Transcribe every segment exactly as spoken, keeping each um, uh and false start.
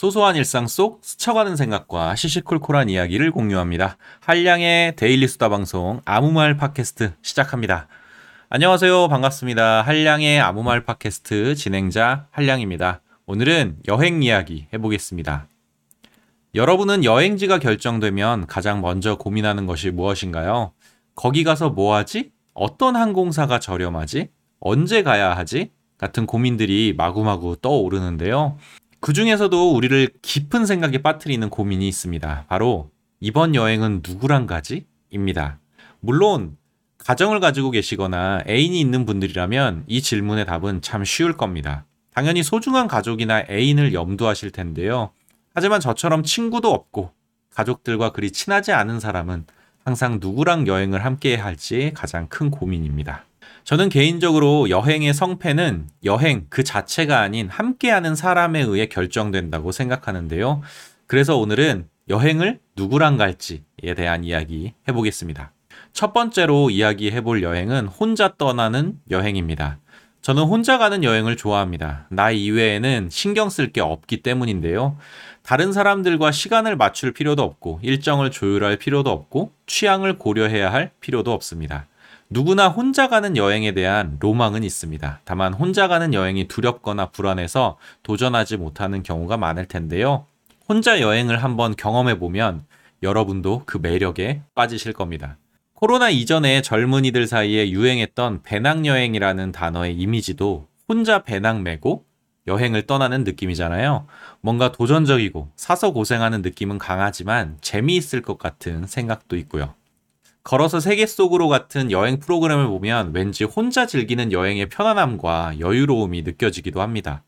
소소한 일상 속 스쳐가는 생각과 시시콜콜한 이야기를 공유합니다. 한량의 데일리 수다 방송 아무말 팟캐스트 시작합니다. 안녕하세요. 반갑습니다. 한량의 아무말 팟캐스트 진행자 한량입니다. 오늘은 여행 이야기 해보겠습니다. 여러분은 여행지가 결정되면 가장 먼저 고민하는 것이 무엇인가요? 거기 가서 뭐 하지? 어떤 항공사가 저렴하지? 언제 가야 하지? 같은 고민들이 마구마구 떠오르는데요. 그 중에서도 우리를 깊은 생각에 빠뜨리는 고민이 있습니다. 바로 이번 여행은 누구랑 가지? 입니다. 물론 가정을 가지고 계시거나 애인이 있는 분들이라면 이 질문의 답은 참 쉬울 겁니다. 당연히 소중한 가족이나 애인을 염두하실 텐데요. 하지만 저처럼 친구도 없고 가족들과 그리 친하지 않은 사람은 항상 누구랑 여행을 함께 할지 가장 큰 고민입니다. 저는 개인적으로 여행의 성패는 여행 그 자체가 아닌 함께하는 사람에 의해 결정된다고 생각하는데요. 그래서 오늘은 여행을 누구랑 갈지에 대한 이야기 해보겠습니다. 첫 번째로 이야기해볼 여행은 혼자 떠나는 여행입니다. 저는 혼자 가는 여행을 좋아합니다. 나 이외에는 신경 쓸 게 없기 때문인데요. 다른 사람들과 시간을 맞출 필요도 없고 일정을 조율할 필요도 없고 취향을 고려해야 할 필요도 없습니다. 누구나 혼자 가는 여행에 대한 로망은 있습니다. 다만 혼자 가는 여행이 두렵거나 불안해서 도전하지 못하는 경우가 많을 텐데요. 혼자 여행을 한번 경험해보면 여러분도 그 매력에 빠지실 겁니다. 코로나 이전에 젊은이들 사이에 유행했던 배낭여행이라는 단어의 이미지도 혼자 배낭 메고 여행을 떠나는 느낌이잖아요. 뭔가 도전적이고 사서 고생하는 느낌은 강하지만 재미있을 것 같은 생각도 있고요. 걸어서 세계 속으로 같은 여행 프로그램을 보면 왠지 혼자 즐기는 여행의 편안함과 여유로움이 느껴지기도 합니다.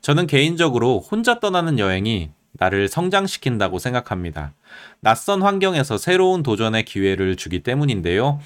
저는 개인적으로 혼자 떠나는 여행이 나를 성장시킨다고 생각합니다. 낯선 환경에서 새로운 도전의 기회를 주기 때문인데요.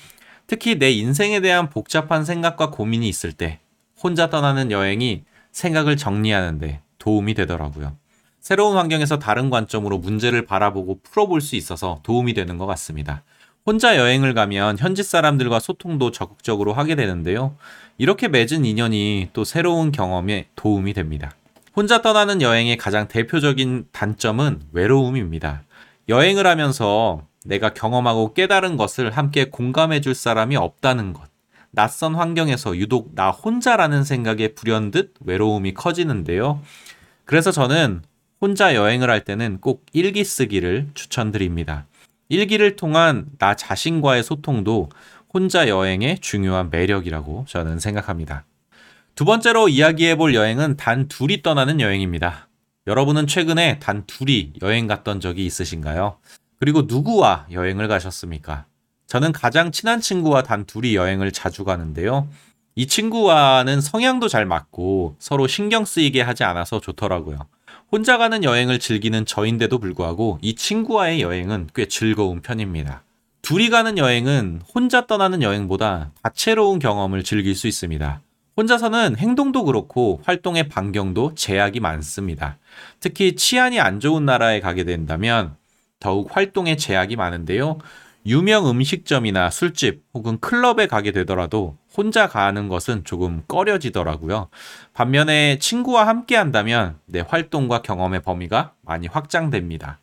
특히 내 인생에 대한 복잡한 생각과 고민이 있을 때 혼자 떠나는 여행이 생각을 정리하는 데 도움이 되더라고요. 새로운 환경에서 다른 관점으로 문제를 바라보고 풀어볼 수 있어서 도움이 되는 것 같습니다. 혼자 여행을 가면 현지 사람들과 소통도 적극적으로 하게 되는데요. 이렇게 맺은 인연이 또 새로운 경험에 도움이 됩니다. 혼자 떠나는 여행의 가장 대표적인 단점은 외로움입니다. 여행을 하면서 내가 경험하고 깨달은 것을 함께 공감해 줄 사람이 없다는 것. 낯선 환경에서 유독 나 혼자라는 생각에 불현듯 외로움이 커지는데요. 그래서 저는 혼자 여행을 할 때는 꼭 일기 쓰기를 추천드립니다. 일기를 통한 나 자신과의 소통도 혼자 여행의 중요한 매력이라고 저는 생각합니다. 두 번째로 이야기해볼 여행은 단 둘이 떠나는 여행입니다. 여러분은 최근에 단 둘이 여행 갔던 적이 있으신가요? 그리고 누구와 여행을 가셨습니까? 저는 가장 친한 친구와 단 둘이 여행을 자주 가는데요. 이 친구와는 성향도 잘 맞고 서로 신경 쓰이게 하지 않아서 좋더라고요. 혼자 가는 여행을 즐기는 저인데도 불구하고 이 친구와의 여행은 꽤 즐거운 편입니다. 둘이 가는 여행은 혼자 떠나는 여행보다 다채로운 경험을 즐길 수 있습니다. 혼자서는 행동도 그렇고 활동의 반경도 제약이 많습니다. 특히 치안이 안 좋은 나라에 가게 된다면 더욱 활동에 제약이 많은데요. 유명 음식점이나 술집 혹은 클럽에 가게 되더라도 혼자 가는 것은 조금 꺼려지더라고요. 반면에 친구와 함께 한다면 내 활동과 경험의 범위가 많이 확장됩니다.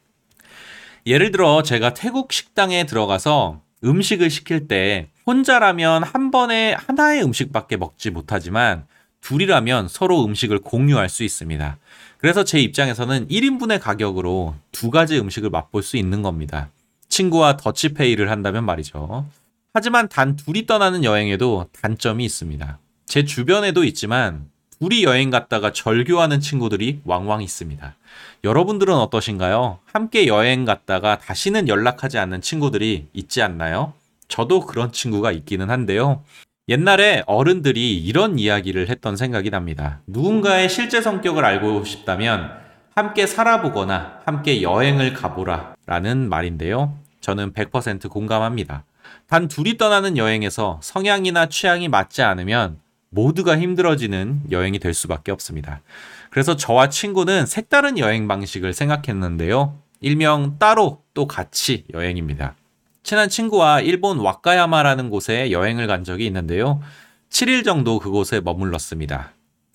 예를 들어 제가 태국 식당에 들어가서 음식을 시킬 때 혼자라면 한 번에 하나의 음식밖에 먹지 못하지만 둘이라면 서로 음식을 공유할 수 있습니다. 그래서 제 입장에서는 일 인분의 가격으로 두 가지 음식을 맛볼 수 있는 겁니다. 친구와 더치페이를 한다면 말이죠. 하지만 단 둘이 떠나는 여행에도 단점이 있습니다. 제 주변에도 있지만 둘이 여행 갔다가 절교하는 친구들이 왕왕 있습니다. 여러분들은 어떠신가요? 함께 여행 갔다가 다시는 연락하지 않는 친구들이 있지 않나요? 저도 그런 친구가 있기는 한데요. 옛날에 어른들이 이런 이야기를 했던 생각이 납니다. 누군가의 실제 성격을 알고 싶다면 함께 살아보거나 함께 여행을 가보라 라는 말인데요. 저는 백 퍼센트 공감합니다. 단 둘이 떠나는 여행에서 성향이나 취향이 맞지 않으면 모두가 힘들어지는 여행이 될 수밖에 없습니다. 그래서 저와 친구는 색다른 여행 방식을 생각했는데요. 일명 따로 또 같이 여행입니다. 친한 친구와 일본 와카야마라는 곳에 여행을 간 적이 있는데요. 칠 일 정도 그곳에 머물렀습니다.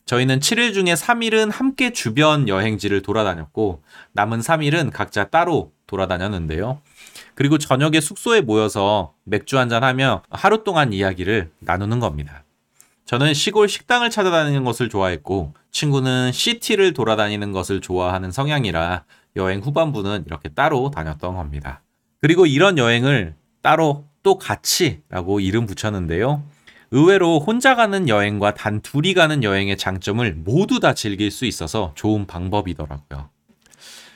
저희는 칠 일 중에 삼 일은 함께 주변 여행지를 돌아다녔고 남은 삼 일은 각자 따로 돌아다녔는데요. 그리고 저녁에 숙소에 모여서 맥주 한잔하며 하루 동안 이야기를 나누는 겁니다. 저는 시골 식당을 찾아다니는 것을 좋아했고 친구는 시티를 돌아다니는 것을 좋아하는 성향이라 여행 후반부는 이렇게 따로 다녔던 겁니다. 그리고 이런 여행을 따로 또 같이 라고 이름 붙였는데요. 의외로 혼자 가는 여행과 단 둘이 가는 여행의 장점을 모두 다 즐길 수 있어서 좋은 방법이더라고요.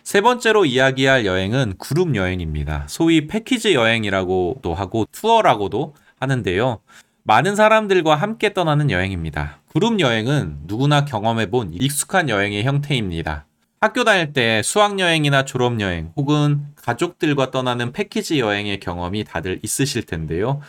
세 번째로 이야기할 여행은 그룹 여행입니다. 소위 패키지 여행이라고도 하고 투어라고도 하는데요. 많은 사람들과 함께 떠나는 여행입니다. 그룹 여행은 누구나 경험해본 익숙한 여행의 형태입니다. 학교 다닐 때 수학여행이나 졸업여행 혹은 가족들과 떠나는 패키지 여행의 경험이 다들 있으실 텐데요.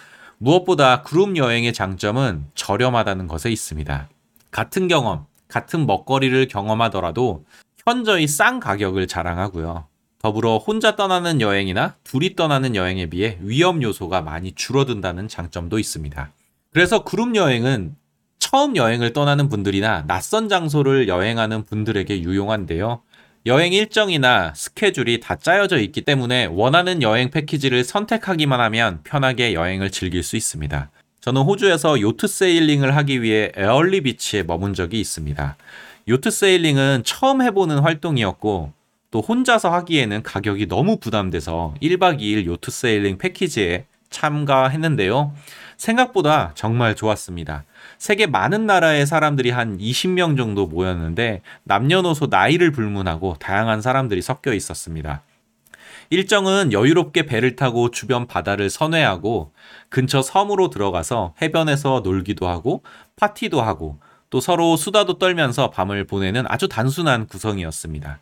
무엇보다 그룹 여행의 장점은 저렴하다는 것에 있습니다. 같은 경험, 같은 먹거리를 경험하더라도 현저히 싼 가격을 자랑하고요. 더불어 혼자 떠나는 여행이나 둘이 떠나는 여행에 비해 위험 요소가 많이 줄어든다는 장점도 있습니다. 그래서 그룹 여행은 처음 여행을 떠나는 분들이나 낯선 장소를 여행하는 분들에게 유용한데요. 여행 일정이나 스케줄이 다 짜여져 있기 때문에 원하는 여행 패키지를 선택하기만 하면 편하게 여행을 즐길 수 있습니다. 저는 호주에서 요트 세일링을 하기 위해 에얼리 비치에 머문 적이 있습니다. 요트 세일링은 처음 해보는 활동이었고 또 혼자서 하기에는 가격이 너무 부담돼서 일 박 이 일 요트 세일링 패키지에 참가했는데요. 생각보다 정말 좋았습니다. 세계 많은 나라의 사람들이 한 이십 명 정도 모였는데 남녀노소 나이를 불문하고 다양한 사람들이 섞여 있었습니다. 일정은 여유롭게 배를 타고 주변 바다를 선회하고 근처 섬으로 들어가서 해변에서 놀기도 하고 파티도 하고 또 서로 수다도 떨면서 밤을 보내는 아주 단순한 구성이었습니다.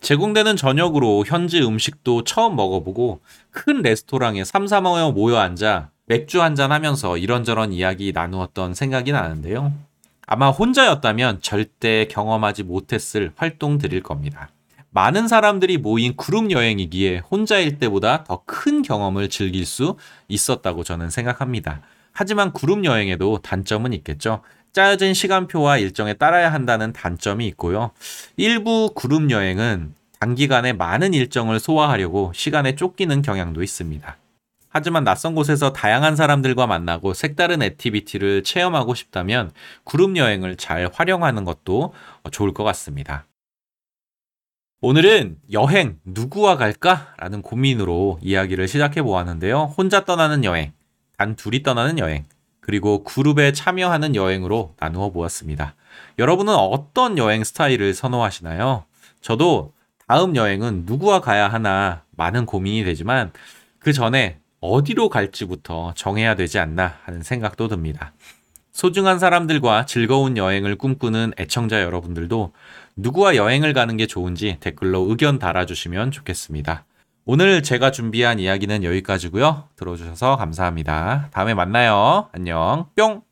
제공되는 저녁으로 현지 음식도 처음 먹어보고 큰 레스토랑에 삼삼오오 모여 앉아 맥주 한잔하면서 이런저런 이야기 나누었던 생각이 나는데요. 아마 혼자였다면 절대 경험하지 못했을 활동들일 겁니다. 많은 사람들이 모인 그룹 여행이기에 혼자일 때보다 더 큰 경험을 즐길 수 있었다고 저는 생각합니다. 하지만 그룹 여행에도 단점은 있겠죠. 짜여진 시간표와 일정에 따라야 한다는 단점이 있고요. 일부 그룹 여행은 단기간에 많은 일정을 소화하려고 시간에 쫓기는 경향도 있습니다. 하지만 낯선 곳에서 다양한 사람들과 만나고 색다른 액티비티를 체험하고 싶다면 그룹 여행을 잘 활용하는 것도 좋을 것 같습니다. 오늘은 여행 누구와 갈까? 라는 고민으로 이야기를 시작해 보았는데요. 혼자 떠나는 여행, 단 둘이 떠나는 여행, 그리고 그룹에 참여하는 여행으로 나누어 보았습니다. 여러분은 어떤 여행 스타일을 선호하시나요? 저도 다음 여행은 누구와 가야 하나 많은 고민이 되지만 그 전에 어디로 갈지부터 정해야 되지 않나 하는 생각도 듭니다. 소중한 사람들과 즐거운 여행을 꿈꾸는 애청자 여러분들도 누구와 여행을 가는 게 좋은지 댓글로 의견 달아주시면 좋겠습니다. 오늘 제가 준비한 이야기는 여기까지고요. 들어주셔서 감사합니다. 다음에 만나요. 안녕. 뿅!